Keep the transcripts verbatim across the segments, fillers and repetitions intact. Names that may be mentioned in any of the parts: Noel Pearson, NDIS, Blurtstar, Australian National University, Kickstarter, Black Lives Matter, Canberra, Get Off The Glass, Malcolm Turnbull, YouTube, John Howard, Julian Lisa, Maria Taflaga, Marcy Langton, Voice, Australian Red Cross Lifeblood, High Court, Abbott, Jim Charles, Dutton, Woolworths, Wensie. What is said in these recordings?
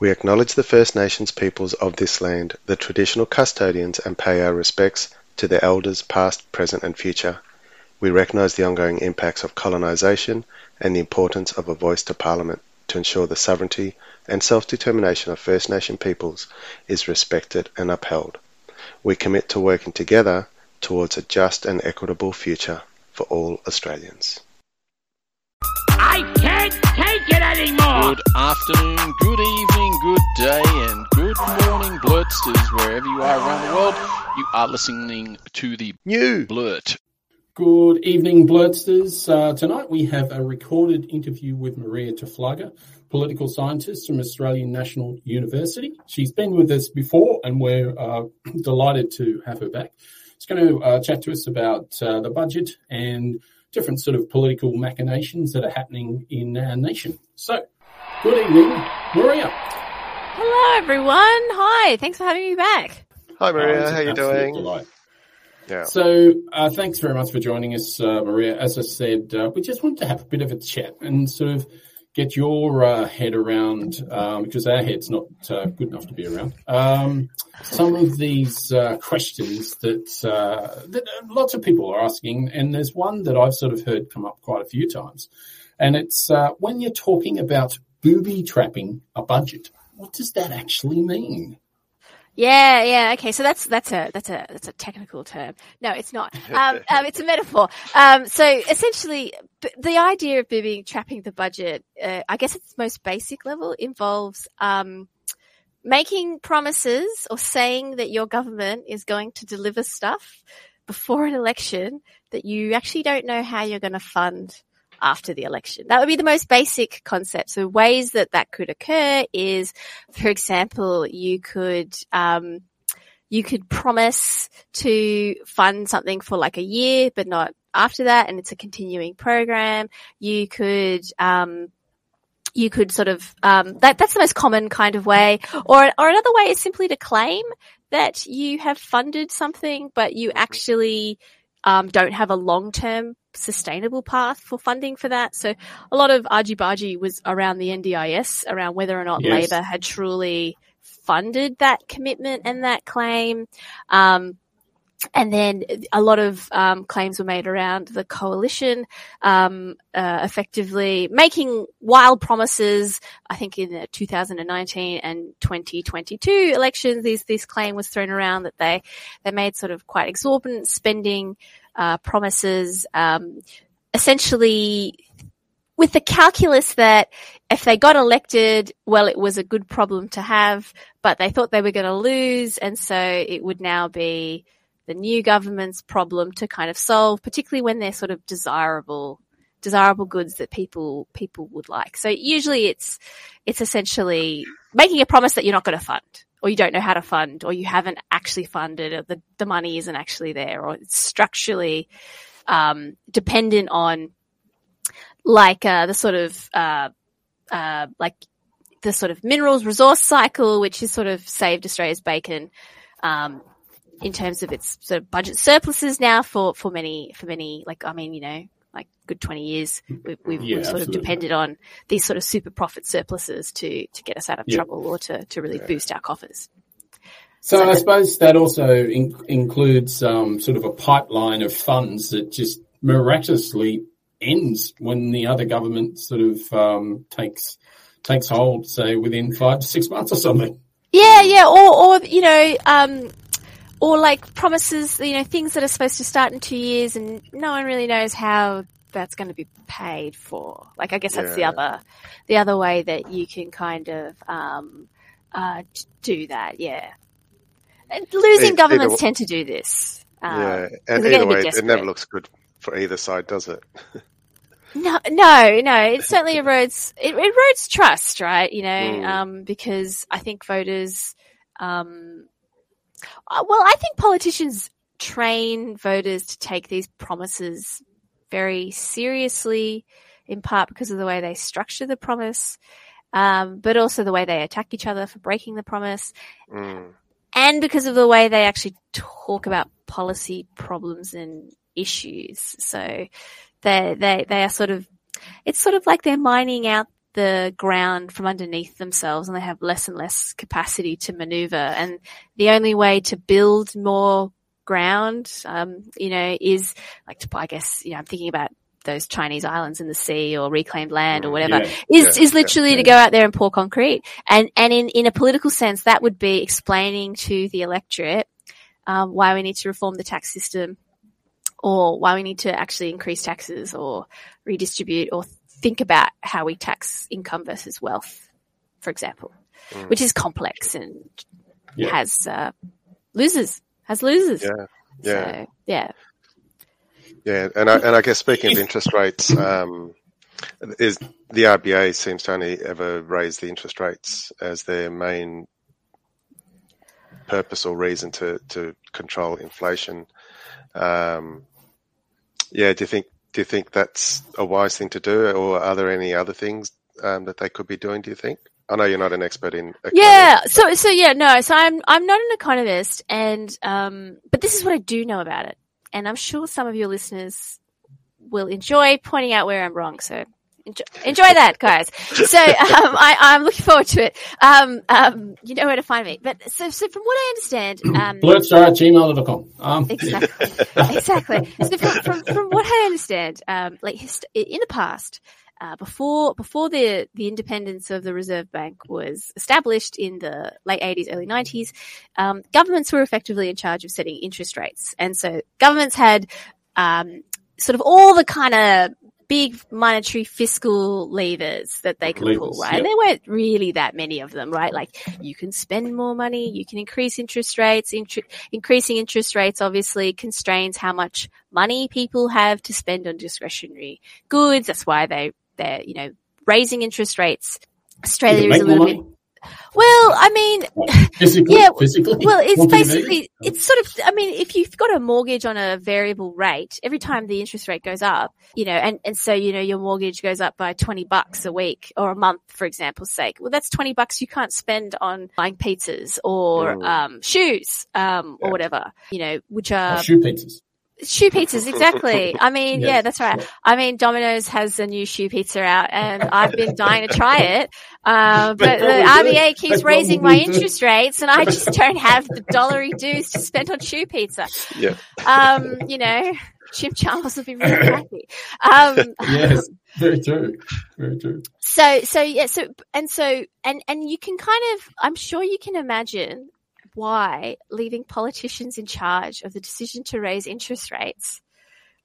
We acknowledge the First Nations peoples of this land, the traditional custodians, and pay our respects to the elders past, present and future. We recognise the ongoing impacts of colonisation and the importance of a voice to Parliament to ensure the sovereignty and self-determination of First Nation peoples is respected and upheld. We commit to working together towards a just and equitable future for all Australians. I can't take it anymore! Good afternoon, good evening, good day and good morning, blurtsters, wherever you are around the world. You are listening to the new Blurt. Good evening, blurtsters. Uh, tonight we have a recorded interview with Maria Taflaga, political scientist from Australian National University. She's been with us before and we're uh, delighted to have her back. She's going to uh, chat to us about uh, the budget and different sort of political machinations that are happening in our nation. So, good evening, Maria. Hello, everyone. Hi. Thanks for having me back. Hi, Maria. Um, How are you doing? Delight. Yeah. So uh, thanks very much for joining us, uh, Maria. As I said, uh, we just wanted to have a bit of a chat and sort of get your uh, head around, um, because our head's not uh, good enough to be around, um, some of these uh, questions that, uh, that lots of people are asking. And there's one that I've sort of heard come up quite a few times. And it's uh, when you're talking about booby trapping a budget, what does that actually mean? Yeah, yeah, okay. So that's that's a that's a that's a technical term. No, it's not. Um, um, it's a metaphor. Um, so essentially, b- the idea of booby trapping the budget, uh, I guess at its most basic level, involves um, making promises or saying that your government is going to deliver stuff before an election that you actually don't know how you're going to fund after the election. That would be the most basic concept. So ways that that could occur is, for example, you could, um, you could promise to fund something for like a year, but not after that. And it's a continuing program. You could, um, you could sort of, um, that, that's the most common kind of way. Or, or another way is simply to claim that you have funded something, but you actually, um, don't have a long-term sustainable path for funding for that. So a lot of argy-bargy was around the N D I S, around whether or not yes. Labor had truly funded that commitment and that claim. Um, and then a lot of um, claims were made around the coalition, um, uh, effectively making wild promises. I think in the two thousand nineteen and twenty twenty-two elections, these, this claim was thrown around that they, they made sort of quite exorbitant spending Uh, promises, um, essentially with the calculus that if they got elected, well, it was a good problem to have, but they thought they were going to lose. And so it would now be the new government's problem to kind of solve, particularly when they're sort of desirable, desirable goods that people, people would like. So usually it's, it's essentially making a promise that you're not going to fund, or you don't know how to fund, or you haven't actually funded, or the, the money isn't actually there, or it's structurally um, dependent on like uh, the sort of uh, uh, like the sort of minerals resource cycle, which has sort of saved Australia's bacon um, in terms of its sort of budget surpluses now for for many for many like I mean you know like good twenty years we've, we've, yeah, we've sort absolutely. of depended on these sort of super profit surpluses to, to get us out of yeah. trouble or to, to really yeah. boost our coffers. So, so I that, suppose that also in, includes um, sort of a pipeline of funds that just miraculously ends when the other government sort of um, takes takes hold, say, within five to six months or something. Yeah, yeah, or, or you know... Um, Or like promises, you know, things that are supposed to start in two years and no one really knows how that's going to be paid for. Like I guess that's yeah. the other, the other way that you can kind of, um, uh, do that. Yeah. And losing it, governments tend to do this. Um, yeah. And either way, it never looks good for either side, does it? No, no, no. It certainly erodes, it erodes trust, right? You know, mm. um, because I think voters, um, well, I think politicians train voters to take these promises very seriously, in part because of the way they structure the promise, um, but also the way they attack each other for breaking the promise, mm. and because of the way they actually talk about policy problems and issues. So they they they are sort of, it's sort of like they're mining out the ground from underneath themselves, and they have less and less capacity to maneuver. And the only way to build more ground, um, you know, is like, to, I guess, you know, I'm thinking about those Chinese islands in the sea or reclaimed land or whatever, yeah, is, yeah, is literally yeah, to go out there and pour concrete. And, and in, in a political sense, that would be explaining to the electorate, um, why we need to reform the tax system, or why we need to actually increase taxes or redistribute or think about how we tax income versus wealth, for example, mm. which is complex and yeah. has, uh, losers, has losers. Yeah. Yeah. So, yeah. Yeah, and I, and I guess speaking of interest rates, um, is the R B A seems to only ever raise the interest rates as their main purpose or reason to, to control inflation. Um, yeah, do you think do you think that's a wise thing to do, or are there any other things um, that they could be doing? Do you think? I know you're not an expert in economics. Yeah, so so yeah, no, so I'm I'm not an economist, and um, but this is what I do know about it. And I'm sure some of your listeners will enjoy pointing out where I'm wrong. So enjoy, enjoy that, guys. So um, I, I'm looking forward to it. Um, um, you know where to find me. But so, so from what I understand, um, blurtstar at gmail dot com. Um. Exactly, exactly. So from, from, from what I understand, um, like hist- in the past, uh, before before the the independence of the Reserve Bank was established in the late eighties, early nineties, um, governments were effectively in charge of setting interest rates. And so governments had um, sort of all the kind of big monetary fiscal levers that they could levers, pull, right? Yep. And there weren't really that many of them, right? Like, you can spend more money, you can increase interest rates. Intr- increasing interest rates obviously constrains how much money people have to spend on discretionary goods. That's why they They're, you know, raising interest rates. Australia is a little bit. Well, I mean, physically, yeah. Physically, well, it's basically, it's sort of, I mean, if you've got a mortgage on a variable rate, every time the interest rate goes up, you know, and, and so, you know, your mortgage goes up by twenty bucks a week or a month, for example's sake. Well, that's twenty bucks you can't spend on buying pizzas or, mm. um, shoes, um, yeah. or whatever, you know, which are. Or shoe pizzas. Shoe pizzas, exactly. I mean, yes, yeah, that's right. Sure. I mean, Domino's has a new shoe pizza out, and I've been dying to try it. Uh, but the R B A keeps raising my interest rates, and I just don't have the dollary dues to spend on shoe pizza. Yeah. Um, you know, Jim Charles will be really happy. Um, yes, very true, very true. So, so yeah, so and so and and you can kind of, I'm sure you can imagine why leaving politicians in charge of the decision to raise interest rates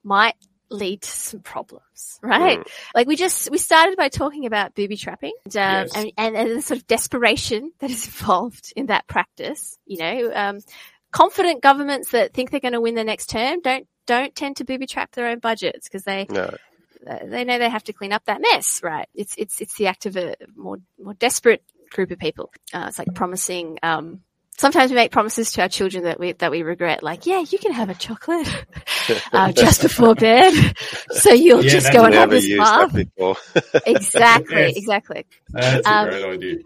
might lead to some problems, right? Mm. Like, we just, we started by talking about booby trapping and, um, yes. and, and, and the sort of desperation that is involved in that practice. You know, um, confident governments that think they're going to win the next term don't, don't tend to booby trap their own budgets because they, no. they know they have to clean up that mess, right? It's, it's, it's the act of a more, more desperate group of people. Uh, it's like promising, um, sometimes we make promises to our children that we that we regret, like, yeah, you can have a chocolate uh, just before bed, so you'll yeah, just go and have this bath. Exactly, yes. exactly. That's um, a great idea.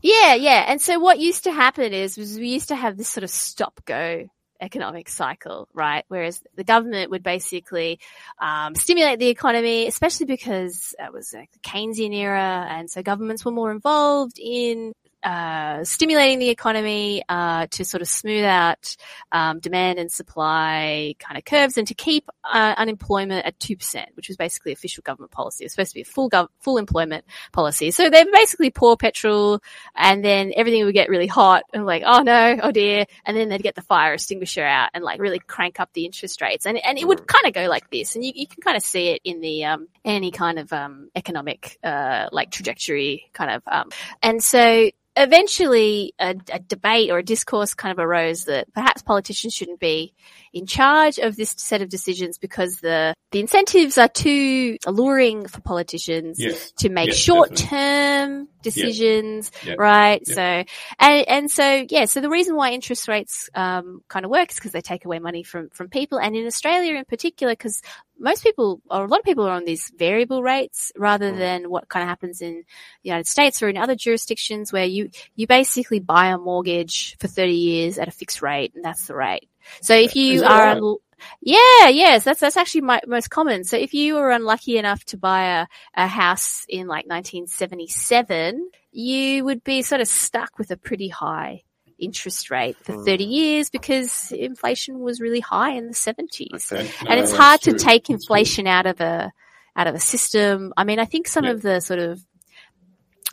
Yeah, yeah. And so what used to happen is, was we used to have this sort of stop-go economic cycle, right? Whereas the government would basically um, stimulate the economy, especially because it was like the Keynesian era, and so governments were more involved in Uh, stimulating the economy uh, to sort of smooth out um, demand and supply kind of curves, and to keep uh, unemployment at two percent, which was basically official government policy. It was supposed to be a full gov- full employment policy. So they basically pour petrol, and then everything would get really hot and like, oh no, oh dear. And then they'd get the fire extinguisher out and like really crank up the interest rates. And and it would kind of go like this. And you, you can kind of see it in the um, any kind of um, economic uh, like trajectory kind of. Um. And so eventually a, a debate or a discourse kind of arose that perhaps politicians shouldn't be in charge of this set of decisions because the, the incentives are too alluring for politicians yes. to make yes, short-term definitely. decisions, yes. right? Yes. So, and, and so, yeah, so the reason why interest rates, um, kind of work is because they take away money from, from people, and in Australia in particular, because most people, or a lot of people, are on these variable rates rather than what kind of happens in the United States or in other jurisdictions where you, you basically buy a mortgage for thirty years at a fixed rate, and that's the rate. So if you are, right? Yeah, yes, that's that's actually my most common. So if you were unlucky enough to buy a, a house in like nineteen seventy-seven, you would be sort of stuck with a pretty high interest rate for thirty years because inflation was really high in the seventies. Okay. No, and it's hard to take inflation out of a out of a system. I mean, I think some yeah. of the sort of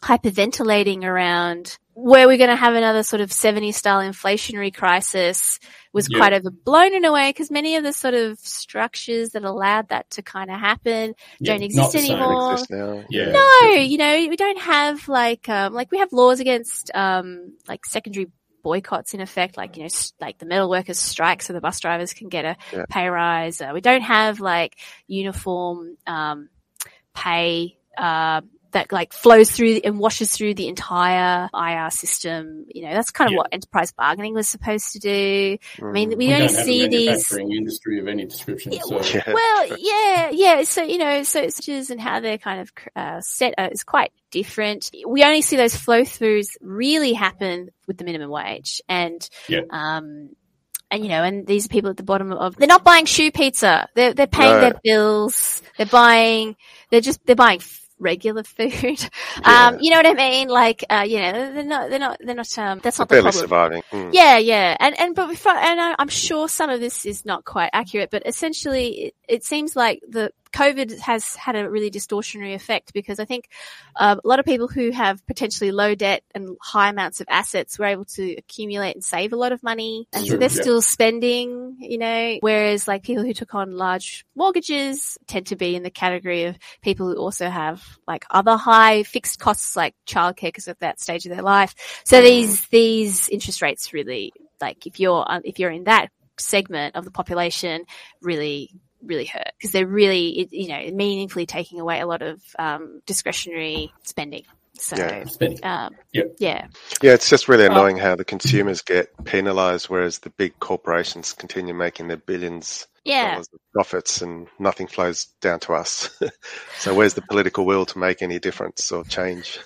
hyperventilating around where we're going to have another sort of seventies-style inflationary crisis was yeah. quite overblown in a way, because many of the sort of structures that allowed that to kind of happen yeah, don't exist anymore. Exist now. Yeah. No, you know, we don't have like um, – like we have laws against um, like secondary boycotts in effect, like, you know, like the metal workers strike so the bus drivers can get a yeah. pay rise. Uh, we don't have like uniform um, pay uh, – that like flows through and washes through the entire I R system. You know, that's kind of yeah. what enterprise bargaining was supposed to do. Mm. I mean, we, we only see these manufacturing industry of any description. Yeah, so. yeah. Well, yeah, yeah. So, you know, so structures and how they're kind of uh, set uh, is quite different. We only see those flow throughs really happen with the minimum wage, and yeah. um, and you know, and these are people at the bottom of. They're not buying shoe pizza. They're they're paying no. their bills. They're buying. They're just they're buying. regular food. Yeah. Um, you know what I mean? Like, uh, you know, they're not, they're not, they're not, um, that's not they're the problem. Barely surviving. Mm. Yeah, yeah. And, and, but, before, and I, I'm sure some of this is not quite accurate, but essentially it, it seems like the COVID has had a really distortionary effect, because I think uh, a lot of people who have potentially low debt and high amounts of assets were able to accumulate and save a lot of money. And sure, so they're yeah. still spending, you know, whereas like people who took on large mortgages tend to be in the category of people who also have like other high fixed costs like childcare because of that stage of their life. So these, these interest rates really, like if you're, if you're in that segment of the population, really really hurt, because they're really, you know, meaningfully taking away a lot of um, discretionary spending. So, yeah. Um, yeah. yeah. Yeah, it's just really annoying um, how the consumers get penalised, whereas the big corporations continue making their billions yeah. of dollars of profits and nothing flows down to us. So where's the political will to make any difference or change?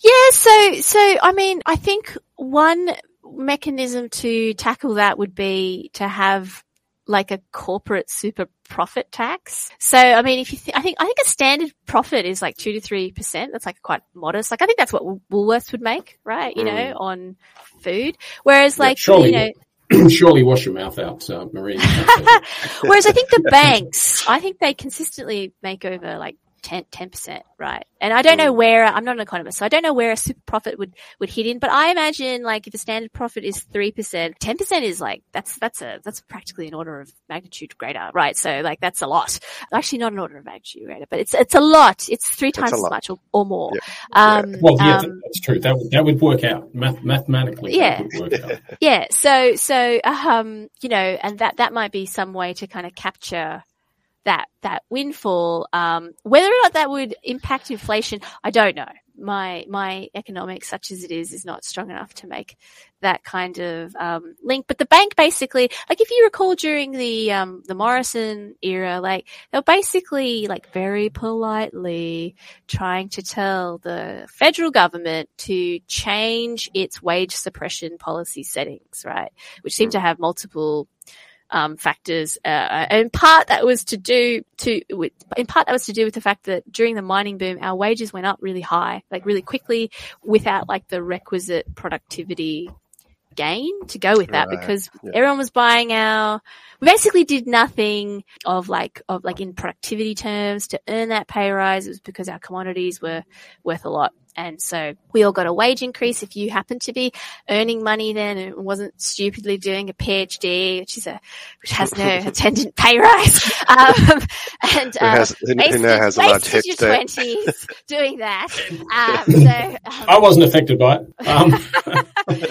yeah, so, so, I mean, I think one mechanism to tackle that would be to have like a corporate super profit tax. So, I mean, if you think, I think, I think a standard profit is like two to three percent. That's like quite modest. Like, I think that's what Woolworths would make, right? You mm. know, on food. Whereas, like, yeah, surely, you know, surely wash your mouth out, uh, Maria. Whereas, I think the banks, I think they consistently make over like ten percent, right? And I don't know where, I'm not an economist, so I don't know where a super profit would, would hit in, but I imagine like if a standard profit is three percent, ten percent is like, that's, that's a, that's practically an order of magnitude greater, right? So like that's a lot. Actually not an order of magnitude greater, but it's, it's a lot. It's three times as much or, or more. Yeah. Um, yeah. Well, yeah, um, that's true. That would, that would work out Math- mathematically. Yeah. That would work out. Yeah. So, so, um, you know, and that, that might be some way to kind of capture that that windfall. Um whether or not that would impact inflation, I don't know. My my economics, such as it is, is not strong enough to make that kind of um link. But the bank basically, like if you recall during the um the Morrison era, like they were basically like very politely trying to tell the federal government to change its wage suppression policy settings, right? Which seemed to have multiple Um, factors, uh, in part that was to do to, with, in part that was to do with the fact that during the mining boom, our wages went up really high, like really quickly, without like the requisite productivity gain to go with that, right? Because yeah. everyone was buying our, we basically did nothing of like, of like in productivity terms to earn that pay rise. It was because our commodities were worth a lot. And so we all got a wage increase. If you happen to be earning money then and wasn't stupidly doing a PhD, which is a, which has no attendant pay rise. Um, and, uh, has, wasted, has wasted your twenties doing that. Um, so, um, I wasn't affected by it. Um.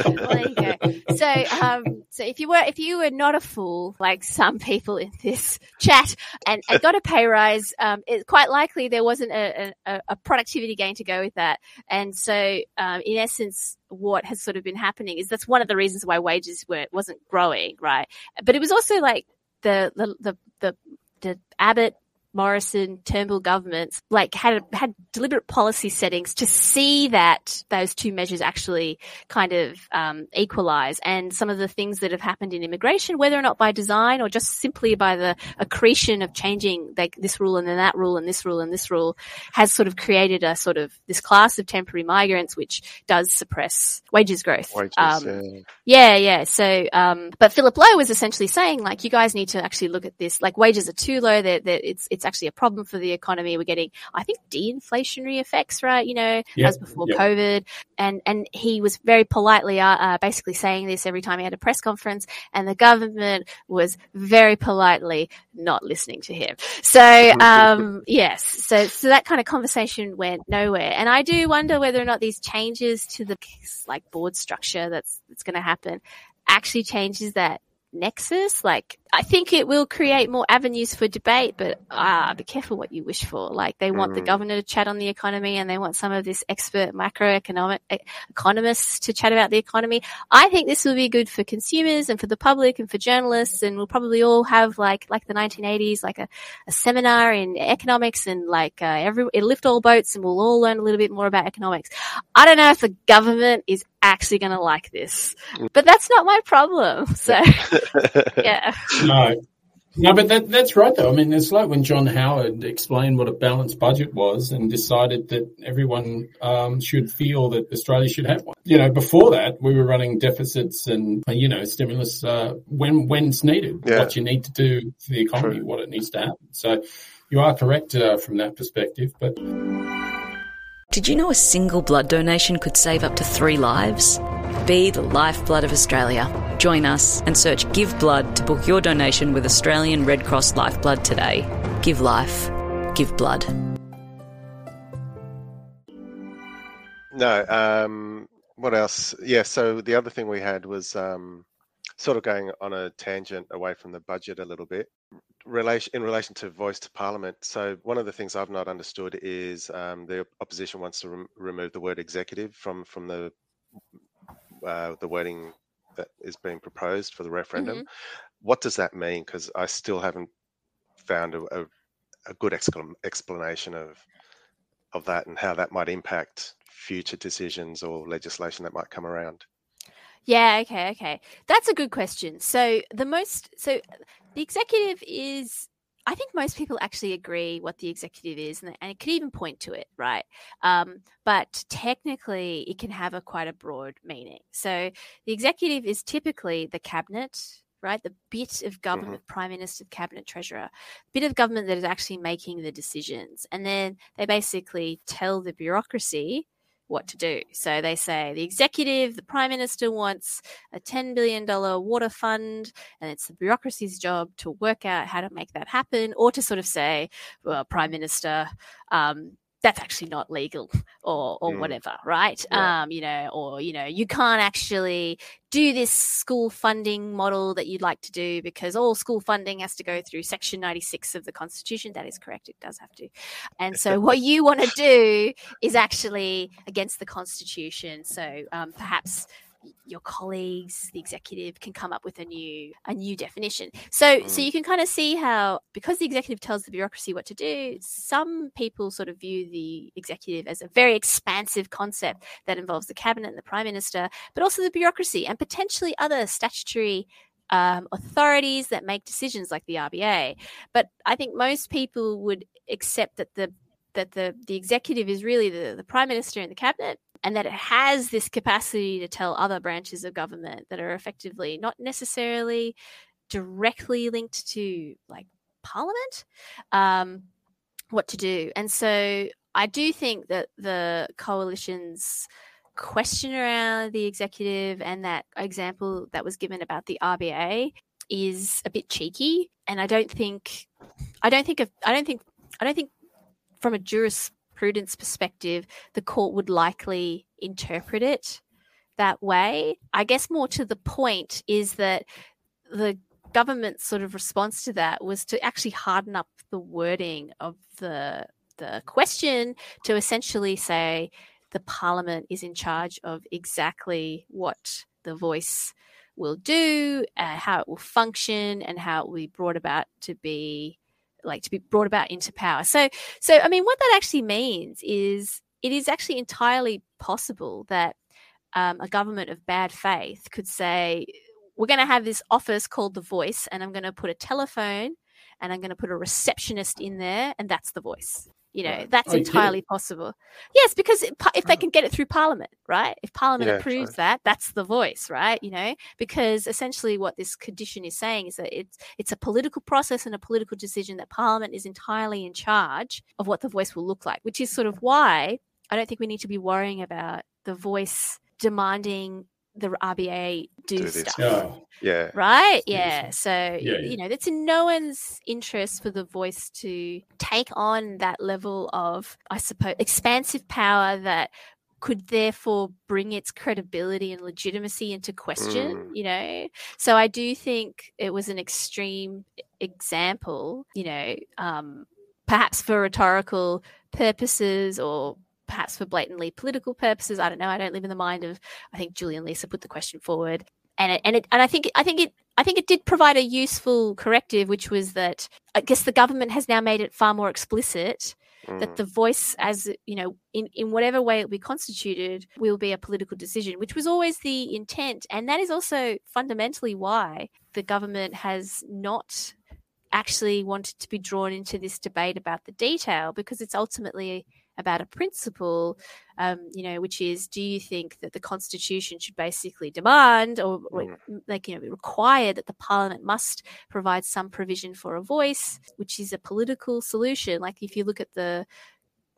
Well, there you go. So, um, so if you were, if you were not a fool, like some people in this chat and, and got a pay rise, um, it's quite likely there wasn't a, a, a productivity gain to go with that. And so, um, in essence, what has sort of been happening is that's one of the reasons why wages weren't wasn't growing, right? But it was also like the the the the, the Abbott Morrison, Turnbull governments, like had had deliberate policy settings to see that those two measures actually kind of um equalise. And some of the things that have happened in immigration, whether or not by design or just simply by the accretion of changing like this rule and then that rule and this rule and this rule, has sort of created a sort of this class of temporary migrants which does suppress wages growth. Wages, um, uh... Yeah, yeah. So, um but Philip Lowe was essentially saying like, you guys need to actually look at this. Like wages are too low. That it's it's It's actually a problem for the economy. We're getting, I think, de-inflationary effects, right? You know, yeah, as before yeah. COVID. And and he was very politely uh, basically saying this every time he had a press conference, and the government was very politely not listening to him. So, um, yes, so so that kind of conversation went nowhere. And I do wonder whether or not these changes to the like board structure that's that's going to happen actually changes that nexus. Like I think it will create more avenues for debate, but ah be careful what you wish for. Like they want mm. the governor to chat on the economy, and they want some of this expert macroeconomic economists to chat about the economy. I think this will be good for consumers and for the public and for journalists, and we'll probably all have like like the nineteen eighties like a, a seminar in economics, and like uh, every it'll lift all boats, and we'll all learn a little bit more about economics. I don't know if the government is actually going to like this, but that's not my problem. So yeah. No, no, but that, that's right though. I mean, it's like when John Howard explained what a balanced budget was and decided that everyone um, should feel that Australia should have one. You know, before that we were running deficits and, you know, stimulus uh, when, when it's needed, yeah. what you need to do for the economy, True. What it needs to happen. So you are correct uh, from that perspective, but... Did you know a single blood donation could save up to three lives? Be the lifeblood of Australia. Join us and search Give Blood to book your donation with Australian Red Cross Lifeblood today. Give life. Give blood. No, um, what else? Yeah, so the other thing we had was um, sort of going on a tangent away from the budget a little bit. Relation, in relation to voice to parliament, so one of the things I've not understood is um, the opposition wants to re- remove the word executive from from the uh, the wording that is being proposed for the referendum. Mm-hmm. What does that mean? Because I still haven't found a, a, a good exclam- explanation of of that and how that might impact future decisions or legislation that might come around. Yeah, okay, okay. That's a good question. So the most, so the executive is, I think most people actually agree what the executive is, and, and it could even point to it, right? Um, but technically it can have a quite a broad meaning. So the executive is typically the cabinet, right? The bit of government, mm-hmm. prime minister, cabinet, treasurer, bit of government that is actually making the decisions. And then they basically tell the bureaucracy what to do. So they say the executive, the prime minister wants a ten billion dollars water fund, and it's the bureaucracy's job to work out how to make that happen, or to sort of say, well, prime minister, um, that's actually not legal, or or mm. whatever, right? Yeah. Um, you know, or, you know, you can't actually do this school funding model that you'd like to do because all school funding has to go through Section ninety-six of the Constitution. That is correct. It does have to. And so what you want to do is actually against the Constitution. So um, perhaps your colleagues, the executive, can come up with a new a new definition. So so you can kind of see how, because the executive tells the bureaucracy what to do, some people sort of view the executive as a very expansive concept that involves the cabinet and the prime minister, but also the bureaucracy and potentially other statutory um, authorities that make decisions like the R B A. But I think most people would accept that the that the, the executive is really the, the prime minister and the cabinet, and that it has this capacity to tell other branches of government that are effectively not necessarily directly linked to like parliament, um, what to do. And so I do think that the coalition's question around the executive and that example that was given about the R B A is a bit cheeky. And I don't think, I don't think, of, I don't think, I don't think from a jurisprudence prudence perspective, the court would likely interpret it that way. I guess more to the point is that the government's sort of response to that was to actually harden up the wording of the the question to essentially say the parliament is in charge of exactly what the voice will do, uh, how it will function, and how it will be brought about to be like to be brought about into power. So, so I mean, what that actually means is it is actually entirely possible that um, a government of bad faith could say, we're going to have this office called The Voice, and I'm going to put a telephone and I'm going to put a receptionist in there, and that's The Voice. You know, that's oh, entirely yeah. possible. Yes, because if they can get it through Parliament, right? If Parliament yeah, approves right. that, that's The Voice, right? You know, because essentially what this condition is saying is that it's it's a political process and a political decision that Parliament is entirely in charge of what The Voice will look like, which is sort of why I don't think we need to be worrying about The Voice demanding the R B A do, do stuff. Oh, yeah. Right? Yeah. So, yeah, yeah. you know, it's in no one's interest for The Voice to take on that level of, I suppose, expansive power that could therefore bring its credibility and legitimacy into question, mm. you know? So I do think it was an extreme example, you know, um, perhaps for rhetorical purposes or perhaps for blatantly political purposes. I don't know. I don't live in the mind of, I think Julian Lisa put the question forward. And it, and it, and I think I think it I think it did provide a useful corrective, which was that I guess the government has now made it far more explicit mm. that The Voice, as you know, in, in whatever way it will be constituted, will be a political decision, which was always the intent. And that is also fundamentally why the government has not actually wanted to be drawn into this debate about the detail, because it's ultimately about a principle, um, you know, which is, do you think that the Constitution should basically demand or, or like, you know, require that the Parliament must provide some provision for a voice, which is a political solution? Like, if you look at the,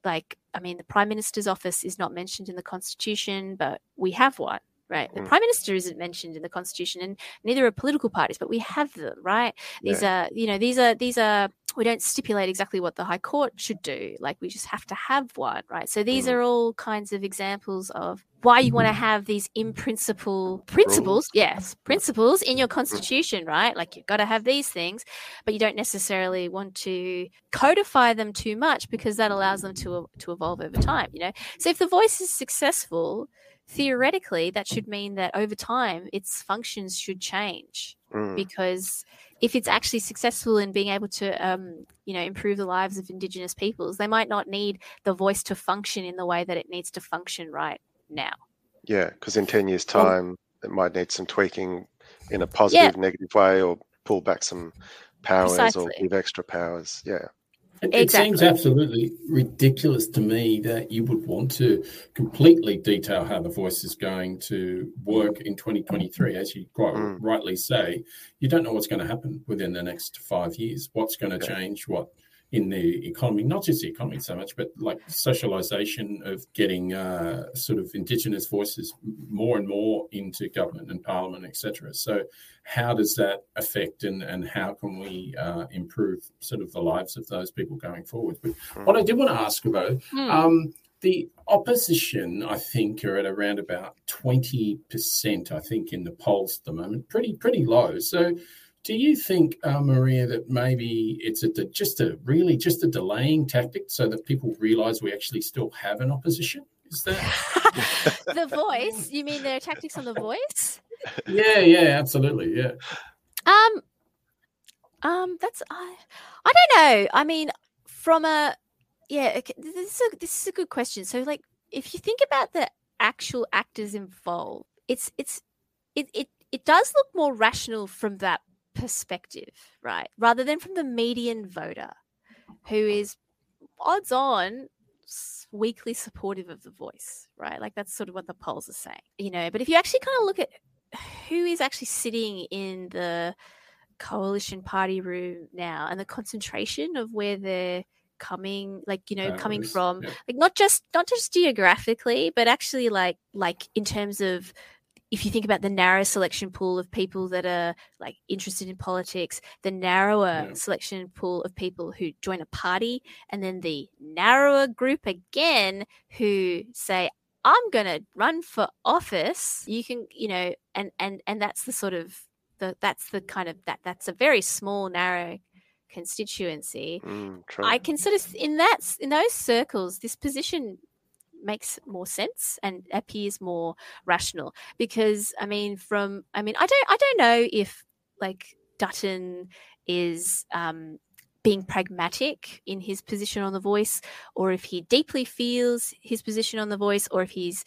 like, I mean, the Prime Minister's office is not mentioned in the Constitution, but we have one. Right. The mm. Prime Minister isn't mentioned in the Constitution, and neither are political parties, but we have them, right? These yeah. are, you know, these are, these are, we don't stipulate exactly what the High Court should do. Like, we just have to have one, right? So these mm. are all kinds of examples of why you want to have these in principle principles, yes, principles in your Constitution, right? Like, you've got to have these things, but you don't necessarily want to codify them too much, because that allows them to to evolve over time, you know? So if The Voice is successful, theoretically, that should mean that over time its functions should change, mm. because if it's actually successful in being able to, um, you know, improve the lives of Indigenous peoples, they might not need The Voice to function in the way that it needs to function right now. Yeah, because in ten years' time, oh. it might need some tweaking in a positive, yeah. negative way, or pull back some powers Precisely. or give extra powers. Yeah. It, exactly. It seems absolutely ridiculous to me that you would want to completely detail how The Voice is going to work in twenty twenty-three. As you quite mm. rightly say, you don't know what's going to happen within the next five years, what's going to yeah. change, what in the economy, not just the economy so much, but like socialisation of getting uh, sort of Indigenous voices more and more into government and parliament, et cetera. So how does that affect and, and how can we uh, improve sort of the lives of those people going forward? But what I did want to ask about, mm. um, the opposition, I think, are at around about twenty percent, I think, in the polls at the moment, pretty, pretty low. So do you think, uh, Maria, that maybe it's a, just a really just a delaying tactic so that people realise we actually still have an opposition? Is that The Voice? You mean there are tactics on The Voice? Yeah, yeah, absolutely, yeah. Um, um, that's I, I don't know. I mean, from a yeah, okay, this is a, this is a good question. So, like, if you think about the actual actors involved, it's it's it it it does look more rational from that perspective, right, rather than from the median voter, who is odds on weakly supportive of The Voice, right? Like, that's sort of what the polls are saying, you know. But if you actually kind of look at who is actually sitting in the coalition party room now and the concentration of where they're coming, like, you know, um, coming from, yeah. like not just not just geographically, but actually like like in terms of, if you think about the narrow selection pool of people that are like interested in politics, the narrower yeah. selection pool of people who join a party, and then the narrower group again who say, I'm going to run for office. You can, you know, and, and, and that's the sort of, the that's the kind of, that that's a very small, narrow constituency. Mm, I can sort of, in that, in those circles, this position makes more sense and appears more rational, because I mean, from I mean, I don't I don't know if like Dutton is um, being pragmatic in his position on The Voice, or if he deeply feels his position on The Voice, or if he's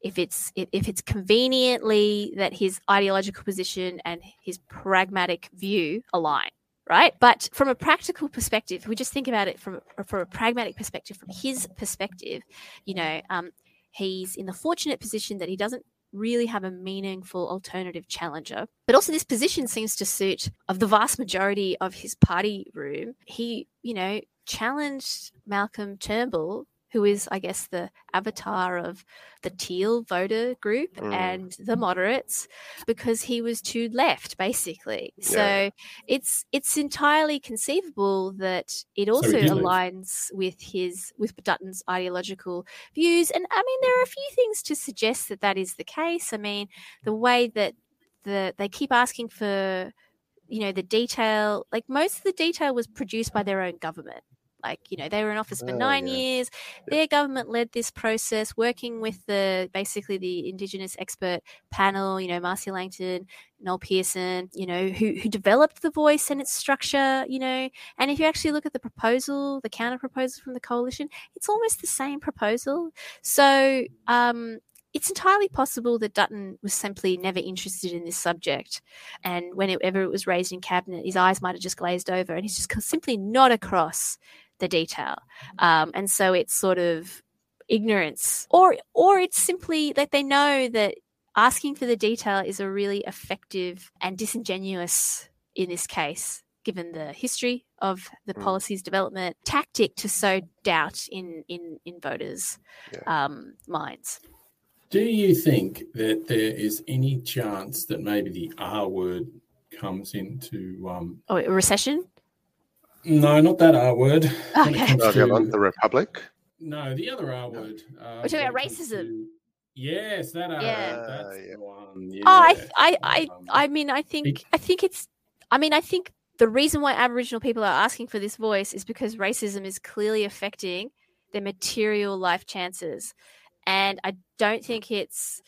if it's if it's conveniently that his ideological position and his pragmatic view align, right? But from a practical perspective, if we just think about it from from a pragmatic perspective, from his perspective, you know, um, he's in the fortunate position that he doesn't really have a meaningful alternative challenger. But also this position seems to suit of the vast majority of his party room. He, you know, challenged Malcolm Turnbull, who is, I guess, the avatar of the teal voter group mm. and the moderates, because he was too left, basically. Yeah. So it's it's entirely conceivable that it also so aligns live. with his with Dutton's ideological views. And, I mean, there are a few things to suggest that that is the case. I mean, the way that the they keep asking for, you know, the detail, like most of the detail was produced by their own government. Like, you know, they were in office for oh, nine yeah. years. Their yeah. government led this process, working with the basically the Indigenous expert panel, you know, Marcy Langton, Noel Pearson, you know, who who developed The Voice and its structure, you know. And if you actually look at the proposal, the counter proposal from the coalition, it's almost the same proposal. So um, it's entirely possible that Dutton was simply never interested in this subject. And whenever it was raised in cabinet, his eyes might have just glazed over, and he's just simply not across the detail, um, and so it's sort of ignorance, or or it's simply that they know that asking for the detail is a really effective and disingenuous, in this case, given the history of the mm. policy's development, tactic to sow doubt in in in voters' yeah. um, minds. Do you think that there is any chance that maybe the R word comes into um... oh, a recession? No, not that R word. Okay. No, to, the Republic? No, the other R word. Uh, We're talking about racism. To, yes, that R yeah. word. That's uh, yeah. the one. Yeah. Oh, I, I, I, I mean, I think, I think it's, I mean, I think the reason why Aboriginal people are asking for this voice is because racism is clearly affecting their material life chances. And I don't think it's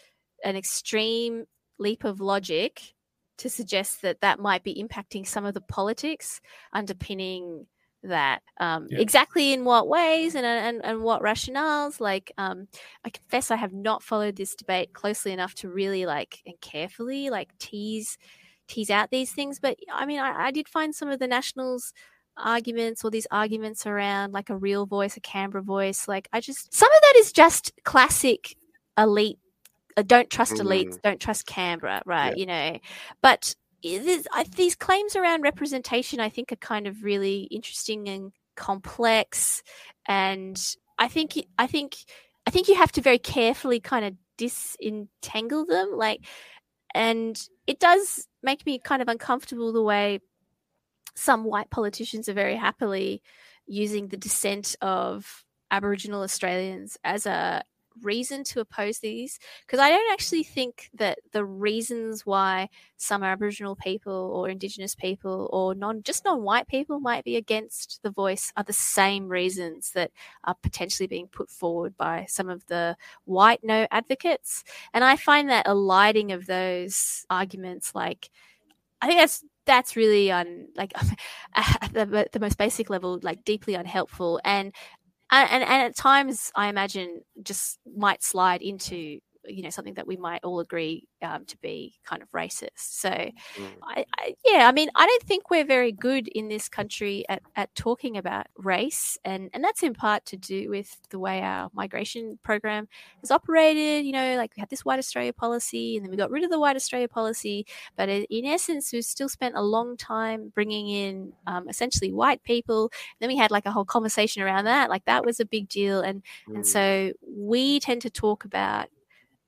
an extreme leap of logic to suggest that that might be impacting some of the politics underpinning that. Um, yeah. Exactly in what ways and, and, and what rationales, like um, I confess I have not followed this debate closely enough to really like and carefully like tease tease out these things. But I mean, I, I did find some of the Nationals' arguments or these arguments around like a real voice, a Canberra voice, like I just, some of that is just classic elite don't trust elites, don't trust Canberra, right, yeah. you know. But is, I, these claims around representation I think are kind of really interesting and complex, and I think I think, I think you have to very carefully kind of disentangle them, like, and it does make me kind of uncomfortable the way some white politicians are very happily using the dissent of Aboriginal Australians as a reason to oppose these, because I don't actually think that the reasons why some Aboriginal people or Indigenous people or non just non-white people might be against The Voice are the same reasons that are potentially being put forward by some of the white no advocates. And I find that eliding of those arguments, like I think that's that's really un like at the, the most basic level, like deeply unhelpful, and And, and and at times, I imagine, just might slide into, you know, something that we might all agree um, to be kind of racist. So, mm. I, I, yeah, I mean, I don't think we're very good in this country at, at talking about race. And, and that's in part to do with the way our migration program has operated. You know, like we had this White Australia policy and then we got rid of the White Australia policy. But in essence, we've still spent a long time bringing in um, essentially white people. And then we had like a whole conversation around that. Like that was a big deal. And, mm. and so we tend to talk about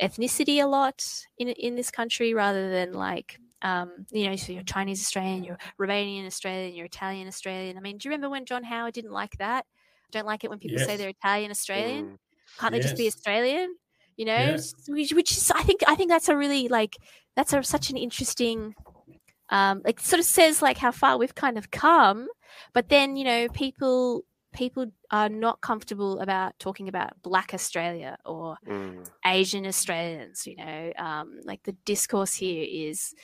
ethnicity a lot in in this country rather than like um you know, so you're Chinese Australian, you're Romanian Australian, you're Italian Australian. I mean, do you remember when John Howard didn't like that? I don't like it when people yes. say they're Italian Australian. Mm. Can't yes. they just be Australian? You know, yes. which, which is I think I think that's a really like that's a, such an interesting um like sort of says like how far we've kind of come, but then you know people. People are not comfortable about talking about Black Australia or mm. Asian Australians, you know, um, like the discourse here is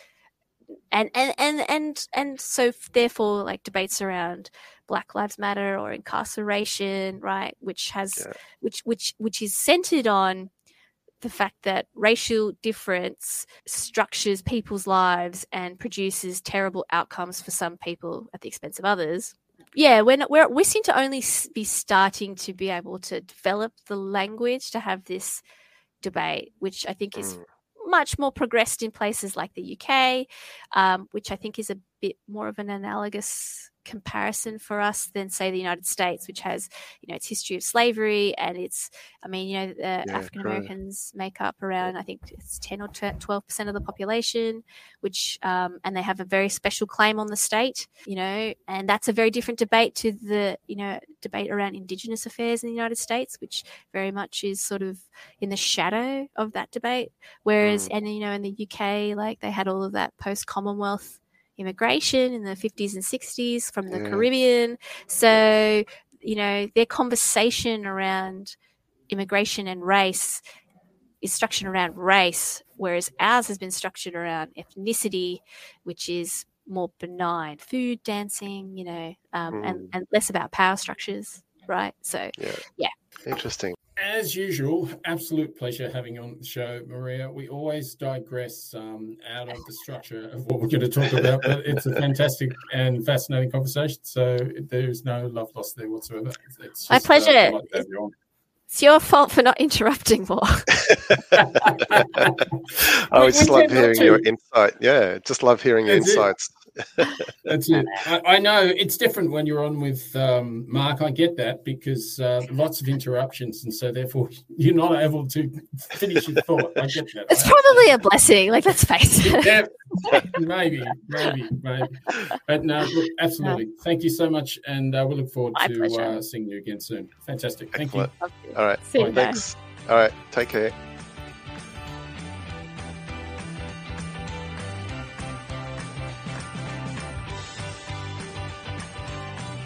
And, and, and, and, and so therefore, like, debates around Black Lives Matter or incarceration, right, which has yeah. which which which is centered on the fact that racial difference structures people's lives and produces terrible outcomes for some people at the expense of others. Yeah, we're not, we're we seem to only be starting to be able to develop the language to have this debate, which I think is mm. much more progressed in places like the U K, um, which I think is a bit more of an analogous comparison for us than, say, the United States, which has, you know, its history of slavery and its, I mean, you know, the yeah, African Americans make up around, I think it's ten or twelve percent of the population, which, um, and they have a very special claim on the state, you know, and that's a very different debate to the, you know, debate around Indigenous affairs in the United States, which very much is sort of in the shadow of that debate. Whereas, mm. and, you know, in the U K, like, they had all of that post-Commonwealth immigration in the fifties and sixties from the yeah. Caribbean. So, you know, their conversation around immigration and race is structured around race, whereas ours has been structured around ethnicity, which is more benign, food, dancing, you know, um, mm. and, and less about power structures, right? So, yeah. yeah. Interesting. As usual, absolute pleasure having you on the show, Maria. We always digress um, out of the structure of what we're going to talk about, but it's a fantastic and fascinating conversation. So there's no love lost there whatsoever. It's just, my pleasure. Uh, like that you're on. It's your fault for not interrupting more. I always love hearing your insight. Yeah, just love hearing your insights. That's it. I, I know it's different when you're on with um, Mark. I get that because uh, lots of interruptions, and so therefore you're not able to finish your thought. I get that. It's I probably a blessing. Like, let's face it. Yeah, maybe, maybe, maybe. But no, look, absolutely. No. Thank you so much, and uh, we look forward My to uh, seeing you again soon. Fantastic. Excellent. Thank you. All right. See you. Thanks. All right. Take care.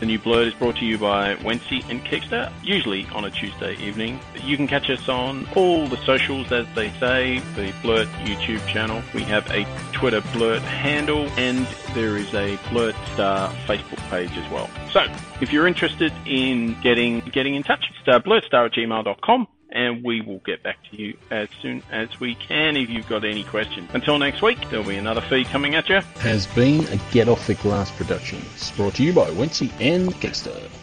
The New Blurt is brought to you by Wensie and Kickstarter, usually on a Tuesday evening. You can catch us on all the socials, as they say, the Blurt YouTube channel. We have a Twitter Blurt handle, and there is a Blurt Star Facebook page as well. So, if you're interested in getting getting in touch, it's uh, blurtstar at gmail dot com, and we will get back to you as soon as we can if you've got any questions. Until next week, there'll be another feed coming at you. Has been a Get Off The Glass production. It's brought to you by Wensie and Kickstarter.